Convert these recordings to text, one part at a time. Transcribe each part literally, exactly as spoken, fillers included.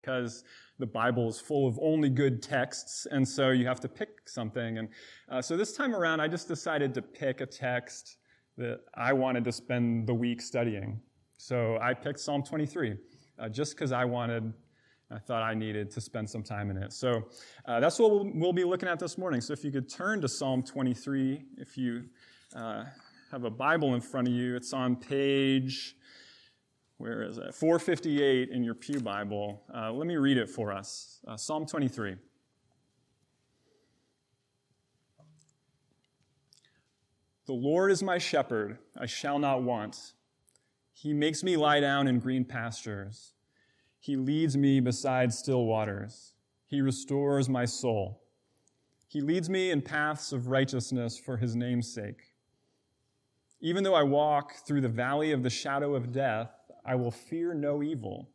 because the Bible is full of only good texts, and so you have to pick something. And uh, so this time around, I just decided to pick a text that I wanted to spend the week studying. So I picked Psalm twenty-three, uh, just because I wanted, I thought I needed to spend some time in it. So uh, that's what we'll, we'll be looking at this morning. So if you could turn to Psalm twenty-three, if you uh, have a Bible in front of you, it's on page, where is it? four fifty-eight in your pew Bible. Uh, let me read it for us. Uh, Psalm twenty-three. The Lord is my shepherd, I shall not want. He makes me lie down in green pastures. He leads me beside still waters. He restores my soul. He leads me in paths of righteousness for his name's sake. Even though I walk through the valley of the shadow of death, I will fear no evil,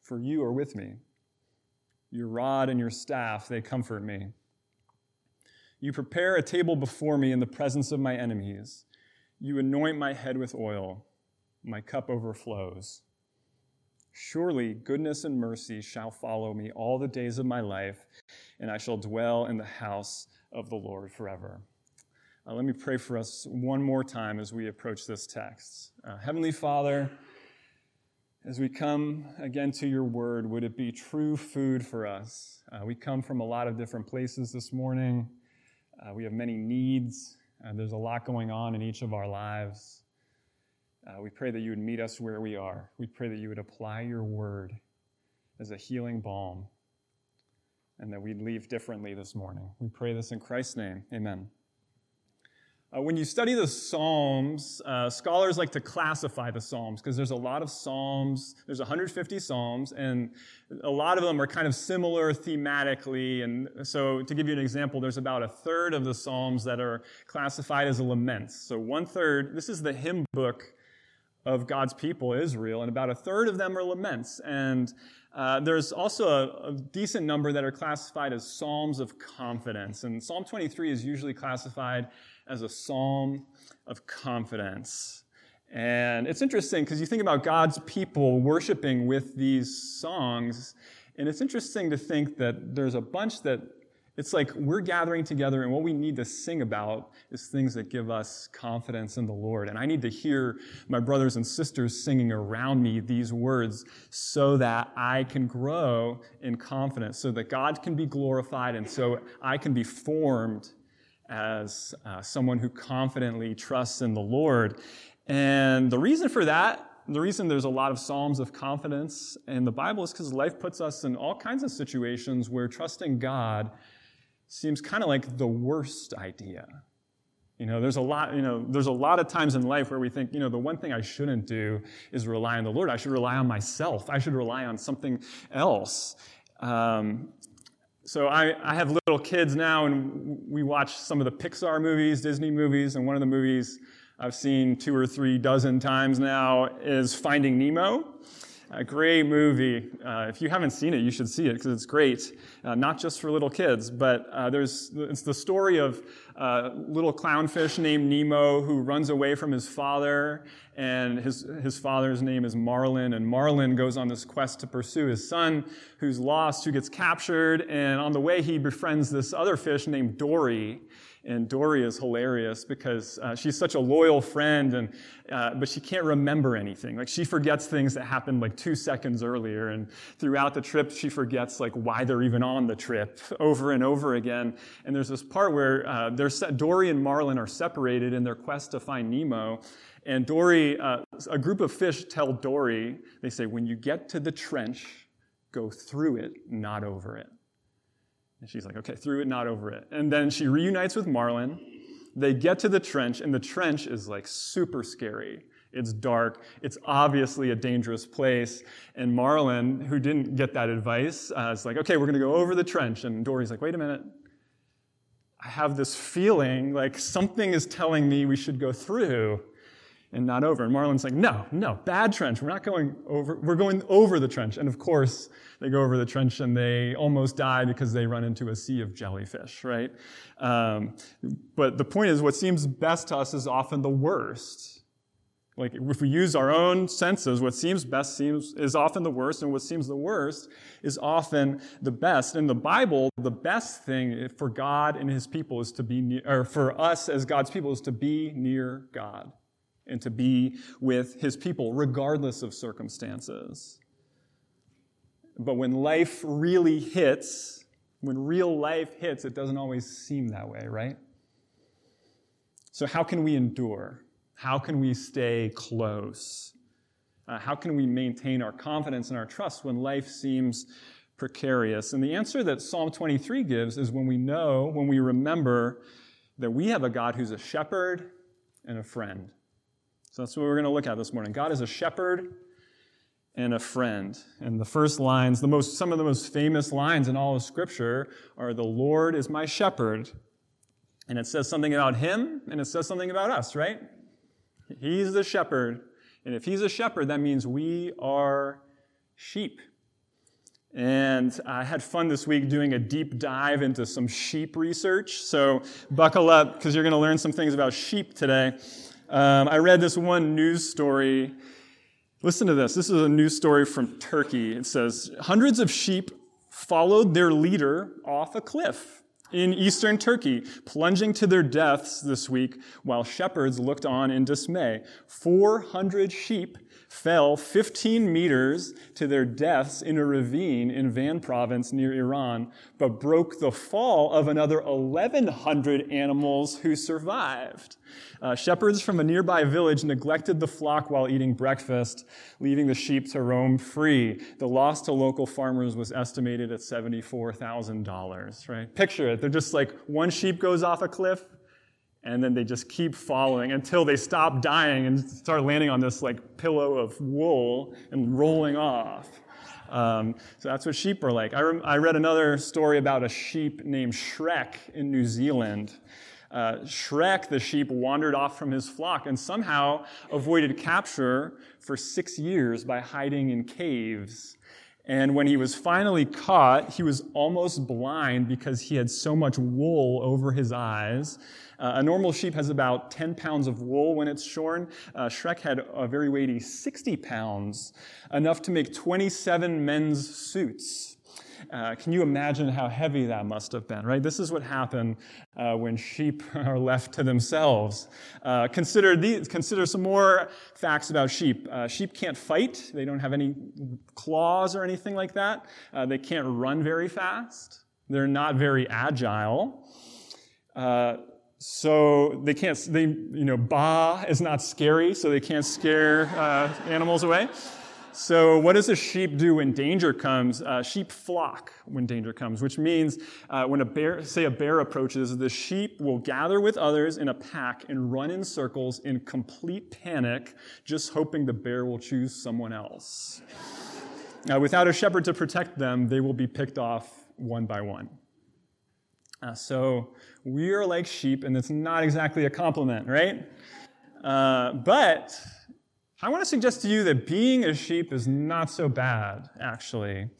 for you are with me. Your rod and your staff, they comfort me. You prepare a table before me in the presence of my enemies. You anoint my head with oil. My cup overflows. Surely goodness and mercy shall follow me all the days of my life, and I shall dwell in the house of the Lord forever. Uh, let me pray for us one more time as we approach this text. Uh, Heavenly Father, as we come again to your word, would it be true food for us? Uh, we come from a lot of different places this morning. Uh, we have many needs. Uh, there's a lot going on in each of our lives. Uh, we pray that you would meet us where we are. We pray that you would apply your word as a healing balm, and that we'd leave differently this morning. We pray this in Christ's name. Amen. Uh, when you study the Psalms, uh, scholars like to classify the Psalms because there's a lot of Psalms. There's one hundred fifty Psalms, and a lot of them are kind of similar thematically. And so to give you an example, there's about a third of the Psalms that are classified as laments. So one third, this is the hymn book of God's people, Israel, and about a third of them are laments. And uh, there's also a, a decent number that are classified as psalms of confidence. And Psalm twenty-three is usually classified as a psalm of confidence. And it's interesting because you think about God's people worshiping with these songs, and it's interesting to think that there's a bunch that it's like we're gathering together, and what we need to sing about is things that give us confidence in the Lord. And I need to hear my brothers and sisters singing around me these words so that I can grow in confidence, so that God can be glorified, and so I can be formed as uh, someone who confidently trusts in the Lord. And the reason for that, the reason there's a lot of psalms of confidence in the Bible is because life puts us in all kinds of situations where trusting God seems kind of like the worst idea. You know, there's a lot, you know, there's a lot of times in life where we think, you know, the one thing I shouldn't do is rely on the Lord. I should rely on myself. I should rely on something else. Um, so I, I have little kids now, and we watch some of the Pixar movies, Disney movies, and one of the movies I've seen two or three dozen times now is Finding Nemo. A great movie. Uh, if you haven't seen it, you should see it because it's great, uh, not just for little kids. But uh, there's it's the story of a uh, little clownfish named Nemo who runs away from his father, and his, his father's name is Marlin. And Marlin goes on this quest to pursue his son who's lost, who gets captured. And on the way, he befriends this other fish named Dory. And Dory is hilarious because uh, she's such a loyal friend, and uh, but she can't remember anything. Like, she forgets things that happened like two seconds earlier, and throughout the trip, she forgets like why they're even on the trip over and over again. And there's this part where uh, they're se- Dory and Marlin are separated in their quest to find Nemo, and Dory, uh, a group of fish tell Dory, they say, "When you get to the trench, go through it, not over it." And she's like, okay, through it, not over it. And then she reunites with Marlin. They get to the trench, and the trench is like super scary. It's dark. It's obviously a dangerous place. And Marlin, who didn't get that advice, uh, is like, okay, we're going to go over the trench. And Dory's like, wait a minute. I have this feeling like something is telling me we should go through and not over. And Marlin's like, no, no, bad trench. We're not going over. We're going over the trench. And of course, they go over the trench and they almost die because they run into a sea of jellyfish, right? Um, but the point is, what seems best to us is often the worst. Like, if we use our own senses, what seems best seems is often the worst, and what seems the worst is often the best. In the Bible, the best thing for God and his people is to be near, or for us as God's people is to be near God and to be with his people, regardless of circumstances. But when life really hits, when real life hits, it doesn't always seem that way, right? So how can we endure? How can we stay close? Uh, how can we maintain our confidence and our trust when life seems precarious? And the answer that Psalm twenty-three gives is when we know, when we remember that we have a God who's a shepherd and a friend. So that's what we're going to look at this morning. God is a shepherd and a friend. And the first lines, the most, some of the most famous lines in all of Scripture are, "The Lord is my shepherd." And it says something about him, and it says something about us, right? He's the shepherd, and if he's a shepherd, that means we are sheep. And I had fun this week doing a deep dive into some sheep research, so buckle up, because you're going to learn some things about sheep today. Um, I read this one news story. Listen to this. This is a news story from Turkey. It says, hundreds of sheep followed their leader off a cliff in eastern Turkey, plunging to their deaths this week while shepherds looked on in dismay. four hundred sheep fell fifteen meters to their deaths in a ravine in Van province near Iran, but broke the fall of another eleven hundred animals who survived. Uh, shepherds from a nearby village neglected the flock while eating breakfast, leaving the sheep to roam free. The loss to local farmers was estimated at seventy-four thousand dollars, right? Picture it. They're just like, one sheep goes off a cliff, and then they just keep following until they stop dying and start landing on this like pillow of wool and rolling off. Um, so that's what sheep are like. I, re- I read another story about a sheep named Shrek in New Zealand. Uh, Shrek, the sheep, wandered off from his flock and somehow avoided capture for six years by hiding in caves. And when he was finally caught, he was almost blind because he had so much wool over his eyes. Uh, a normal sheep has about ten pounds of wool when it's shorn. Uh, Shrek had a very weighty sixty pounds, enough to make twenty-seven men's suits. Uh, can you imagine how heavy that must have been, right? This is what happened uh, when sheep are left to themselves. Uh, consider these, consider some more facts about sheep. Uh, sheep can't fight. They don't have any claws or anything like that. Uh, they can't run very fast. They're not very agile. Uh, so they can't, they, you know, baa is not scary, so they can't scare uh, animals away. So what does a sheep do when danger comes? Uh, sheep flock when danger comes, which means uh, when a bear, say a bear approaches, the sheep will gather with others in a pack and run in circles in complete panic, just hoping the bear will choose someone else. Now, uh, without a shepherd to protect them, they will be picked off one by one. Uh, so we are like sheep, and it's not exactly a compliment, right? Uh, but I want to suggest to you that being a sheep is not so bad, actually,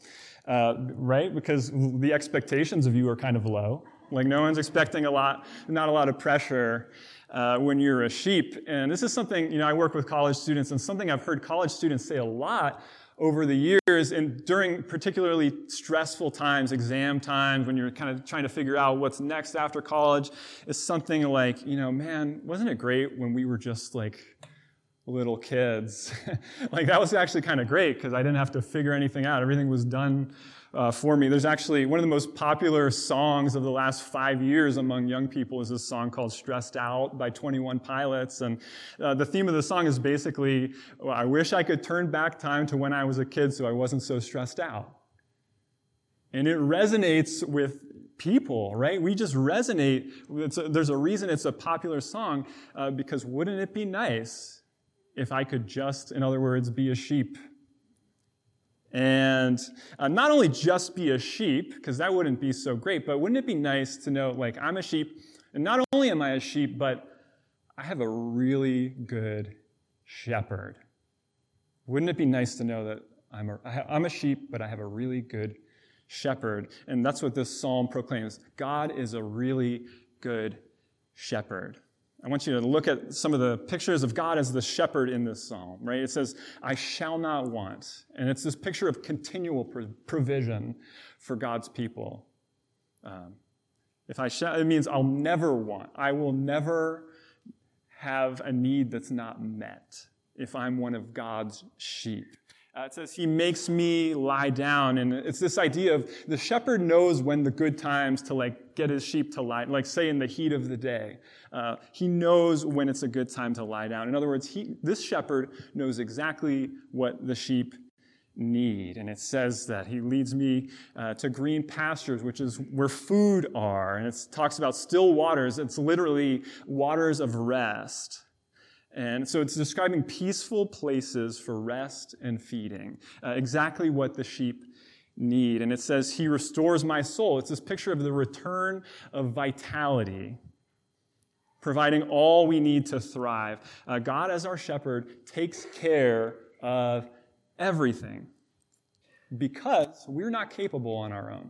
uh, right? Because the expectations of you are kind of low. Like, no one's expecting a lot, not a lot of pressure uh, when you're a sheep. And this is something, you know, I work with college students, and something I've heard college students say a lot over the years, and during particularly stressful times, exam times, when you're kind of trying to figure out what's next after college, is something like, you know, man, wasn't it great when we were just like little kids? Like, that was actually kind of great because I didn't have to figure anything out. Everything was done uh, for me. There's actually one of the most popular songs of the last five years among young people is this song called Stressed Out by twenty-one Pilots. And uh, the theme of the song is basically, well, I wish I could turn back time to when I was a kid so I wasn't so stressed out. And it resonates with people, right? We just resonate. It's a, there's a reason it's a popular song uh, because wouldn't it be nice if I could just, in other words, be a sheep? And uh, not only just be a sheep, because that wouldn't be so great, but wouldn't it be nice to know, like, I'm a sheep, and not only am I a sheep, but I have a really good shepherd. Wouldn't it be nice to know that I'm a, I'm a sheep, but I have a really good shepherd? And that's what this psalm proclaims. God is a really good shepherd. I want you to look at some of the pictures of God as the shepherd in this psalm, right? It says, I shall not want. And it's this picture of continual provision for God's people. Um, if I shall, it means I'll never want. I will never have a need that's not met if I'm one of God's sheep. Uh, it says, he makes me lie down. And it's this idea of the shepherd knows when the good times to like get his sheep to lie, like say in the heat of the day. Uh, he knows when it's a good time to lie down. In other words, he, this shepherd knows exactly what the sheep need. And it says that he leads me uh, to green pastures, which is where food are. And it talks about still waters. It's literally waters of rest. And so it's describing peaceful places for rest and feeding, uh, exactly what the sheep need. And it says, he restores my soul. It's this picture of the return of vitality, providing all we need to thrive. Uh, God, as our shepherd, takes care of everything because we're not capable on our own.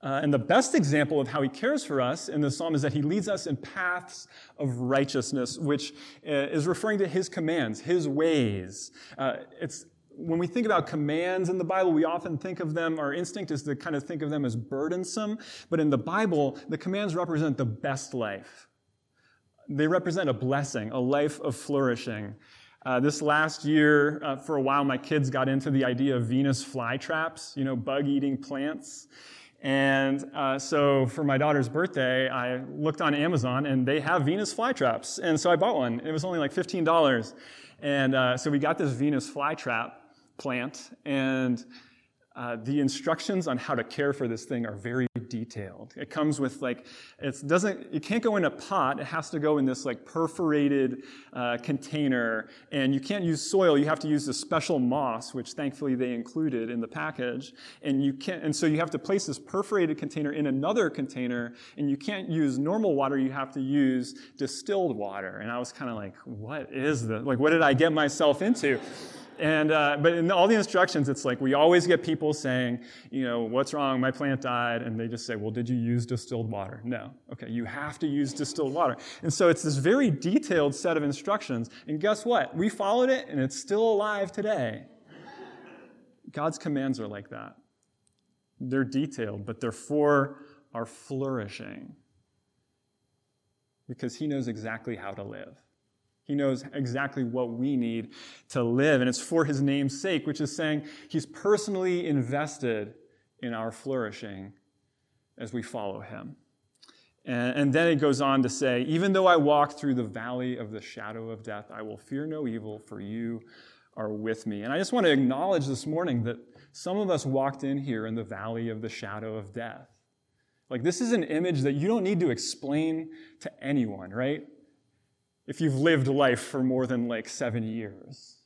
Uh, and the best example of how he cares for us in the psalm is that he leads us in paths of righteousness, which uh, is referring to his commands, his ways. Uh, it's when we think about commands in the Bible, we often think of them, our instinct is to kind of think of them as burdensome. But in the Bible, the commands represent the best life. They represent a blessing, a life of flourishing. Uh, this last year, uh, for a while, my kids got into the idea of Venus flytraps, you know, bug-eating plants. And uh, so for my daughter's birthday, I looked on Amazon, and they have Venus flytraps. And so I bought one. It was only like fifteen dollars. And uh, so we got this Venus flytrap plant, and uh, the instructions on how to care for this thing are very detailed. It comes with like, it doesn't, it can't go in a pot. It has to go in this like perforated uh, container. And you can't use soil. You have to use this special moss, which thankfully they included in the package. And you can't, and so you have to place this perforated container in another container. And you can't use normal water. You have to use distilled water. And I was kind of like, what is this? Like, what did I get myself into? And uh, but in all the instructions, it's like we always get people saying, you know, what's wrong? My plant died. And they just say, well, did you use distilled water? No. Okay, you have to use distilled water. And so it's this very detailed set of instructions. And guess what? We followed it, and it's still alive today. God's commands are like that. They're detailed, but they're for our flourishing. Because he knows exactly how to live. He knows exactly what we need to live. And it's for his name's sake, which is saying he's personally invested in our flourishing as we follow him. And, and then it goes on to say, even though I walk through the valley of the shadow of death, I will fear no evil, for you are with me. And I just want to acknowledge this morning that some of us walked in here in the valley of the shadow of death. Like, this is an image that you don't need to explain to anyone, right? If you've lived life for more than like seven years.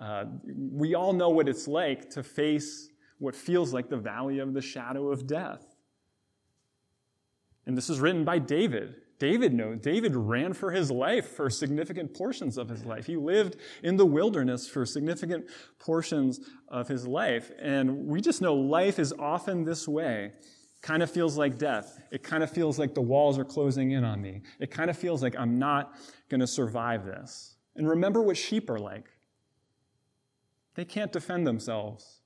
Uh, we all know what it's like to face what feels like the valley of the shadow of death. And this is written by David. David knows. David ran for his life for significant portions of his life. He lived in the wilderness for significant portions of his life. And we just know life is often this way. Kind of feels like death. It kind of feels like the walls are closing in on me. It kind of feels like I'm not going to survive this. And remember what sheep are like. They can't defend themselves.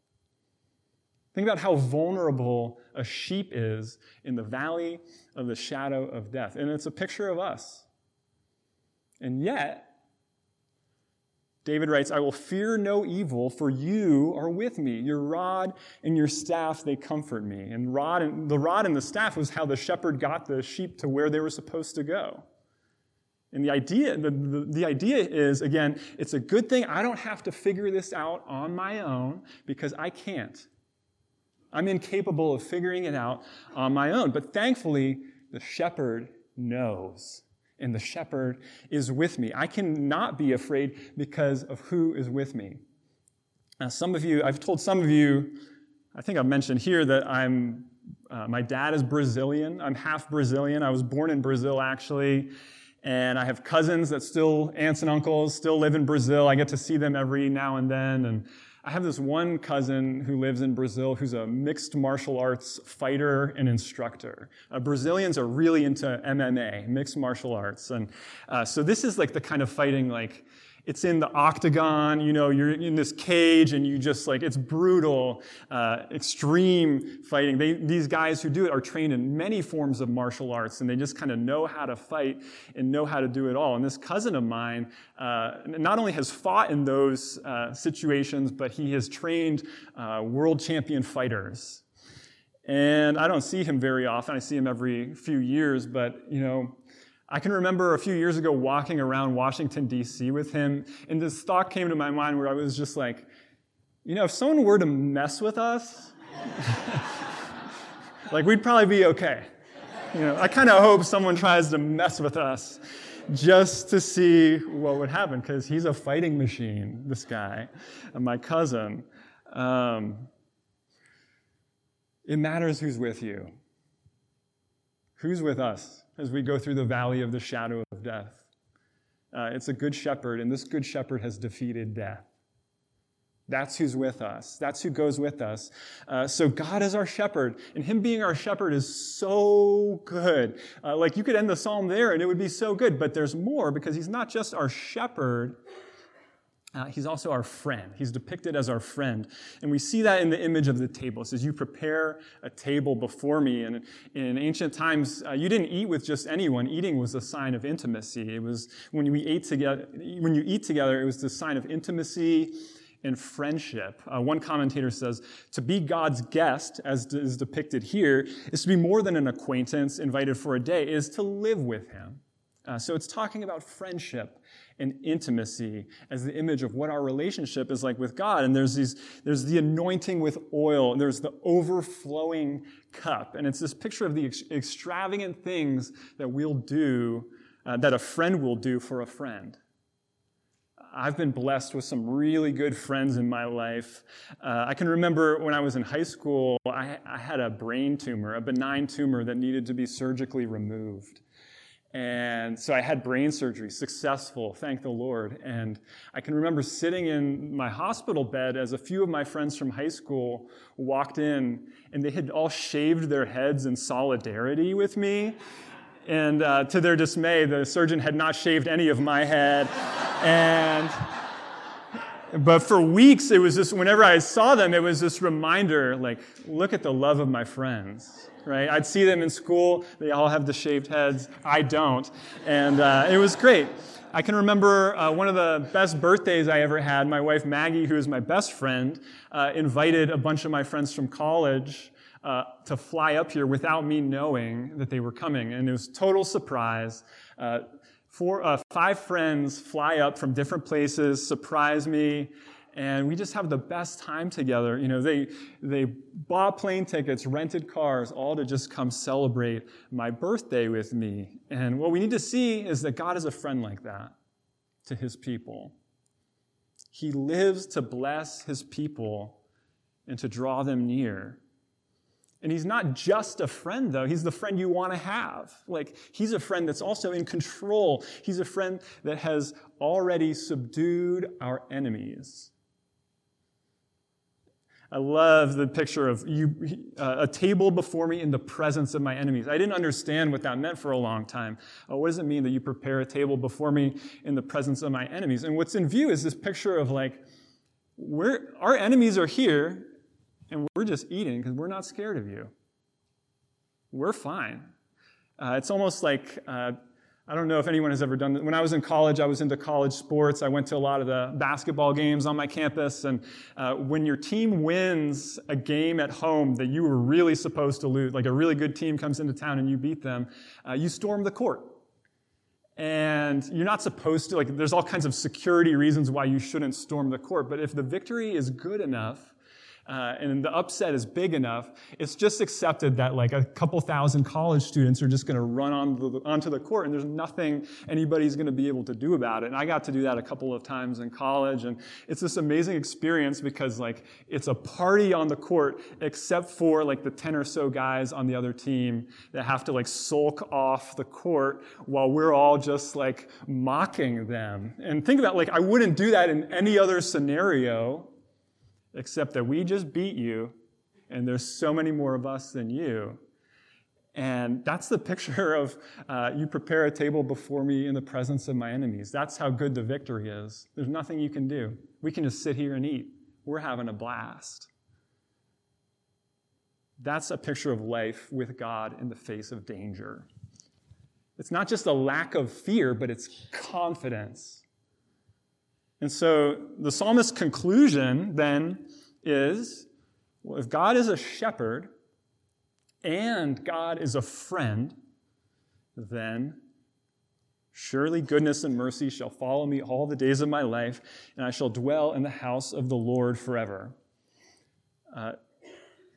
Think about how vulnerable a sheep is in the valley of the shadow of death. And it's a picture of us. And yet, David writes, I will fear no evil, for you are with me. Your rod and your staff, they comfort me. And rod and, the rod and the staff was how the shepherd got the sheep to where they were supposed to go. And the idea, the, the, the idea is, again, it's a good thing I don't have to figure this out on my own, because I can't. I'm incapable of figuring it out on my own. But thankfully, the shepherd knows. And the shepherd is with me. I cannot be afraid because of who is with me. Now, some of you, I've told some of you, I think I've mentioned here that I'm, uh, my dad is Brazilian. I'm half Brazilian. I was born in Brazil, actually. And I have cousins that still, aunts and uncles, still live in Brazil. I get to see them every now and then. And I have this one cousin who lives in Brazil who's a mixed martial arts fighter and instructor. Uh, Brazilians are really into M M A, mixed martial arts. And uh, so this is like the kind of fighting, like, it's in the octagon, you know, you're in this cage and you just like, it's brutal, uh, extreme fighting. They, these guys who do it are trained in many forms of martial arts, and they just kind of know how to fight and know how to do it all. And this cousin of mine uh, not only has fought in those uh, situations, but he has trained uh, world champion fighters. And I don't see him very often. I see him every few years, but, you know, I can remember a few years ago walking around Washington, D C with him, and this thought came to my mind where I was just like, you know, if someone were to mess with us, like, we'd probably be okay. You know, I kind of hope someone tries to mess with us just to see what would happen, because he's a fighting machine, this guy, and my cousin. Um, it matters who's with you. Who's with us as we go through the valley of the shadow of death? Uh, it's a good shepherd, and this good shepherd has defeated death. That's who's with us. That's who goes with us. Uh, so God is our shepherd, and him being our shepherd is so good. Uh, like, you could end the psalm there, and it would be so good, but there's more, because he's not just our shepherd. Uh, he's also our friend. He's depicted as our friend. And we see that in the image of the table. It says, you prepare a table before me. And in ancient times, uh, you didn't eat with just anyone. Eating was a sign of intimacy. It was when we ate together, when you eat together, it was the sign of intimacy and friendship. Uh, one commentator says, to be God's guest, as d- is depicted here, is to be more than an acquaintance invited for a day. It is to live with him. Uh, so it's talking about friendship and intimacy as the image of what our relationship is like with God. And there's these, there's the anointing with oil, and there's the overflowing cup. And it's this picture of the ex- extravagant things that we'll do, uh, that a friend will do for a friend. I've been blessed with some really good friends in my life. Uh, I can remember when I was in high school, I, I had a brain tumor, a benign tumor that needed to be surgically removed. And so I had brain surgery, successful, thank the Lord. And I can remember sitting in my hospital bed as a few of my friends from high school walked in, and they had all shaved their heads in solidarity with me. And uh, to their dismay, the surgeon had not shaved any of my head. and... But for weeks, it was just, whenever I saw them, it was this reminder, like, look at the love of my friends, right? I'd see them in school. They all have the shaved heads. I don't. And uh, it was great. I can remember uh, one of the best birthdays I ever had. My wife, Maggie, who is my best friend, uh, invited a bunch of my friends from college uh, to fly up here without me knowing that they were coming. And it was total surprise. Uh, Four, uh, five friends fly up from different places, surprise me, and we just have the best time together. You know, they they bought plane tickets, rented cars, all to just come celebrate my birthday with me. And what we need to see is that God is a friend like that to his people. He lives to bless his people and to draw them near. And he's not just a friend, though. He's the friend you want to have. Like, he's a friend that's also in control. He's a friend that has already subdued our enemies. I love the picture of you, uh, a table before me in the presence of my enemies. I didn't understand what that meant for a long time. Uh, what does it mean that you prepare a table before me in the presence of my enemies? And what's in view is this picture of, like, we're, our enemies are here, and we're just eating because we're not scared of you. We're fine. Uh, it's almost like, uh, I don't know if anyone has ever done this. When I was in college, I was into college sports. I went to a lot of the basketball games on my campus. And uh, when your team wins a game at home that you were really supposed to lose, like a really good team comes into town and you beat them, uh, you storm the court. And you're not supposed to, like, there's all kinds of security reasons why you shouldn't storm the court. But if the victory is good enough, Uh, and the upset is big enough, it's just accepted that, like, a couple thousand college students are just going to run on the, onto the court, and there's nothing anybody's going to be able to do about it. And I got to do that a couple of times in college, and it's this amazing experience because, like, it's a party on the court except for, like, the ten or so guys on the other team that have to, like, sulk off the court while we're all just, like, mocking them. And think about, like, I wouldn't do that in any other scenario. except that we just beat you, and there's so many more of us than you. And that's the picture of uh, you prepare a table before me in the presence of my enemies. That's how good the victory is. There's nothing you can do. We can just sit here and eat. We're having a blast. That's a picture of life with God in the face of danger. It's not just a lack of fear, but it's confidence. And so the psalmist's conclusion then is, well, if God is a shepherd and God is a friend, then surely goodness and mercy shall follow me all the days of my life, and I shall dwell in the house of the Lord forever. Uh,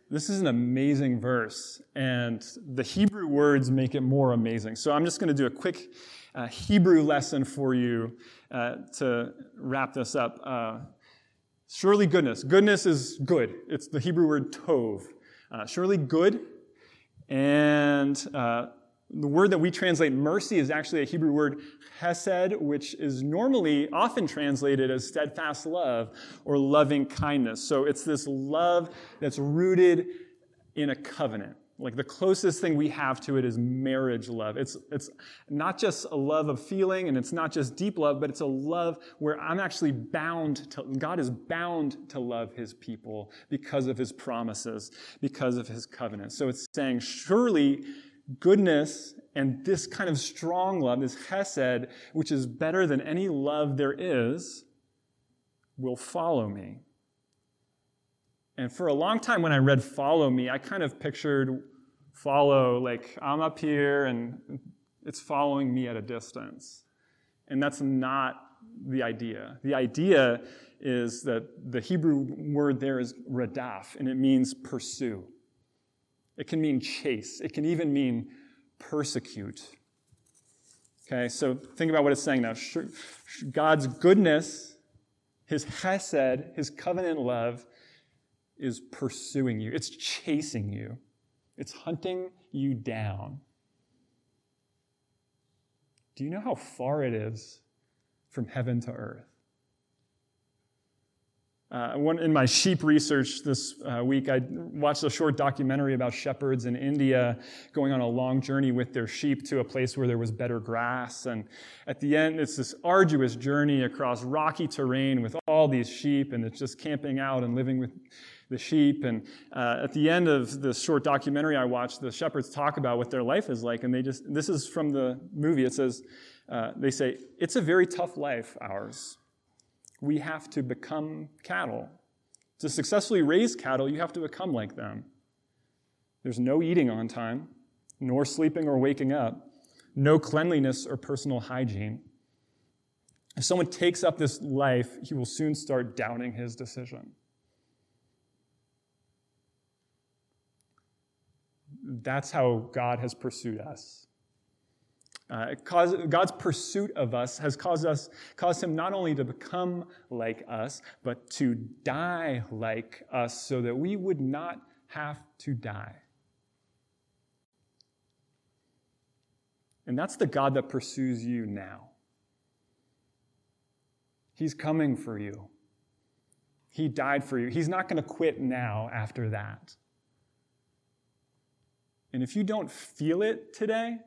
This is an amazing verse, and the Hebrew words make it more amazing. So I'm just going to do a quick uh, Hebrew lesson for you uh, to wrap this up. Uh, surely goodness. Goodness is good. It's the Hebrew word tov. Uh, surely good. And uh, the word that we translate mercy is actually a Hebrew word chesed, which is normally often translated as steadfast love or loving kindness. So it's this love that's rooted in a covenant. Like the closest thing we have to it is marriage love. It's it's not just a love of feeling, and it's not just deep love, but it's a love where I'm actually bound to, God is bound to love his people because of his promises, because of his covenant. So it's saying, surely goodness and this kind of strong love, this chesed, which is better than any love there is, will follow me. And for a long time when I read follow me, I kind of pictured follow, like I'm up here and it's following me at a distance. And that's not the idea. The idea is that the Hebrew word there is radaf, and it means pursue. It can mean chase. It can even mean persecute. Okay, so think about what it's saying now. God's goodness, his chesed, his covenant love, is pursuing you. It's chasing you. It's hunting you down. Do you know how far it is from heaven to earth? Uh, one, in my sheep research this uh, week, I watched a short documentary about shepherds in India going on a long journey with their sheep to a place where there was better grass. And at the end, it's this arduous journey across rocky terrain with all these sheep, and it's just camping out and living with the sheep. And uh, at the end of this short documentary I watched, the shepherds talk about what their life is like. And they just, this is from the movie, it says, uh, they say, "It's a very tough life, ours. We have to become cattle. To successfully raise cattle, you have to become like them. There's no eating on time, nor sleeping or waking up, no cleanliness or personal hygiene. If someone takes up this life, he will soon start doubting his decision." That's how God has pursued us. Uh, it caused, God's pursuit of us has caused us, caused him not only to become like us, but to die like us so that we would not have to die. And that's the God that pursues you now. He's coming for you. He died for you. He's not going to quit now after that. And if you don't feel it today,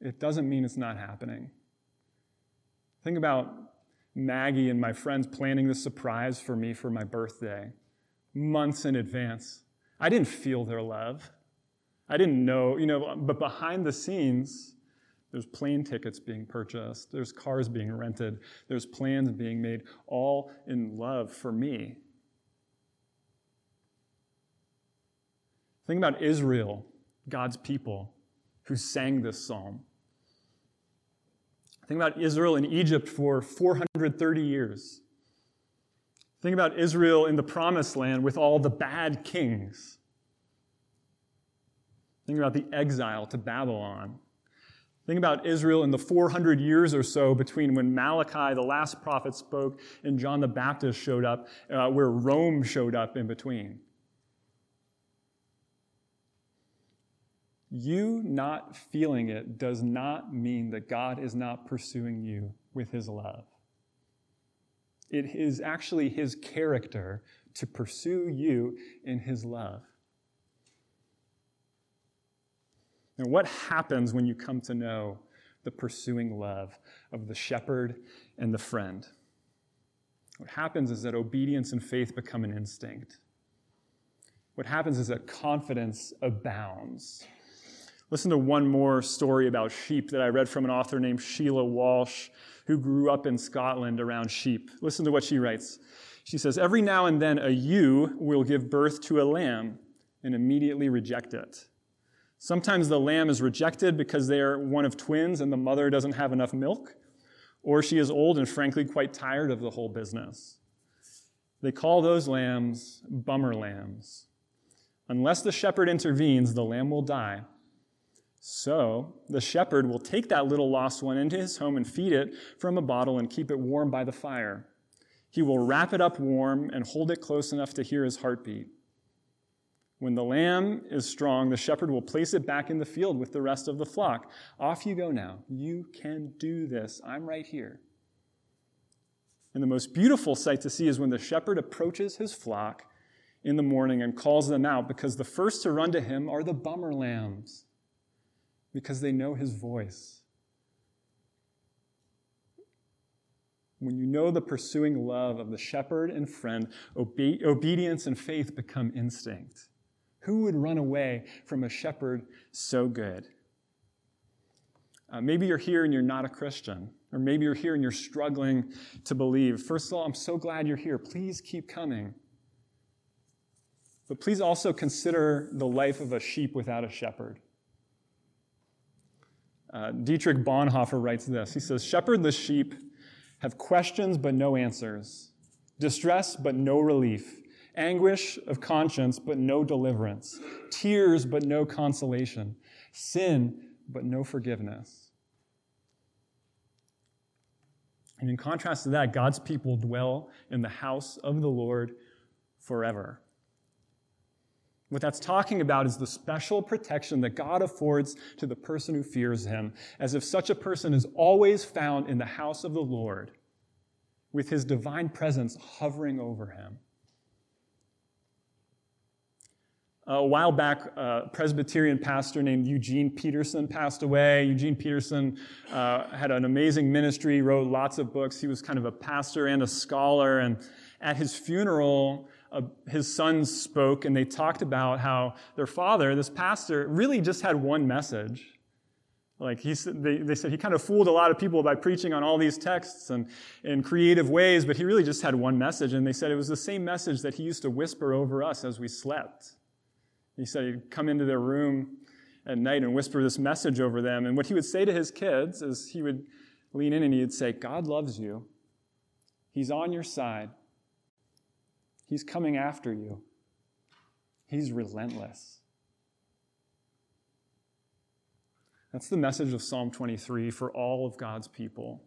it doesn't mean it's not happening. Think about Maggie and my friends planning the surprise for me for my birthday months in advance. I didn't feel their love. I didn't know, you know, but behind the scenes, there's plane tickets being purchased. There's cars being rented. There's plans being made, all in love for me. Think about Israel, God's people, who sang this psalm. Think about Israel in Egypt for four hundred thirty years. Think about Israel in the Promised Land with all the bad kings. Think about the exile to Babylon. Think about Israel in the four hundred years or so between when Malachi, the last prophet, spoke and John the Baptist showed up, uh, where Rome showed up in between. You not feeling it does not mean that God is not pursuing you with his love. It is actually his character to pursue you in his love. Now, what happens when you come to know the pursuing love of the shepherd and the friend? What happens is that obedience and faith become an instinct. What happens is that confidence abounds. Listen to one more story about sheep that I read from an author named Sheila Walsh, who grew up in Scotland around sheep. Listen to what she writes. She says, "Every now and then a ewe will give birth to a lamb and immediately reject it. Sometimes the lamb is rejected because they are one of twins and the mother doesn't have enough milk, or she is old and frankly quite tired of the whole business. They call those lambs bummer lambs. Unless the shepherd intervenes, the lamb will die. So the shepherd will take that little lost one into his home and feed it from a bottle and keep it warm by the fire. He will wrap it up warm and hold it close enough to hear his heartbeat. When the lamb is strong, the shepherd will place it back in the field with the rest of the flock. Off you go now. You can do this. I'm right here." And the most beautiful sight to see is when the shepherd approaches his flock in the morning and calls them out, because the first to run to him are the bummer lambs, because they know his voice. When you know the pursuing love of the shepherd and friend, obe- obedience and faith become instinct. Who would run away from a shepherd so good? Uh, maybe you're here and you're not a Christian. Or maybe you're here and you're struggling to believe. First of all, I'm so glad you're here. Please keep coming. But please also consider the life of a sheep without a shepherd. Uh, Dietrich Bonhoeffer writes this. He says, "Shepherdless sheep have questions but no answers, distress but no relief, anguish of conscience, but no deliverance, tears, but no consolation, sin, but no forgiveness." And in contrast to that, God's people dwell in the house of the Lord forever. What that's talking about is the special protection that God affords to the person who fears him, as if such a person is always found in the house of the Lord, with his divine presence hovering over him. A while back, a Presbyterian pastor named Eugene Peterson passed away. Eugene Peterson uh, had an amazing ministry, wrote lots of books. He was kind of a pastor and a scholar. And at his funeral, uh, his sons spoke, and they talked about how their father, this pastor, really just had one message. Like he, they, they said he kind of fooled a lot of people by preaching on all these texts and in creative ways, but he really just had one message. And they said it was the same message that he used to whisper over us as we slept. He said he'd come into their room at night and whisper this message over them. And what he would say to his kids is he would lean in and he'd say, "God loves you. He's on your side. He's coming after you. He's relentless." That's the message of Psalm twenty-three for all of God's people,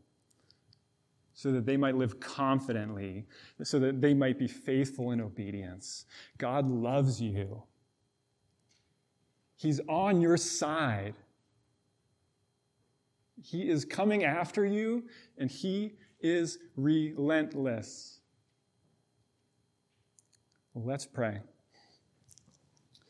so that they might live confidently, so that they might be faithful in obedience. God loves you. He's on your side. He is coming after you, and he is relentless. Let's pray.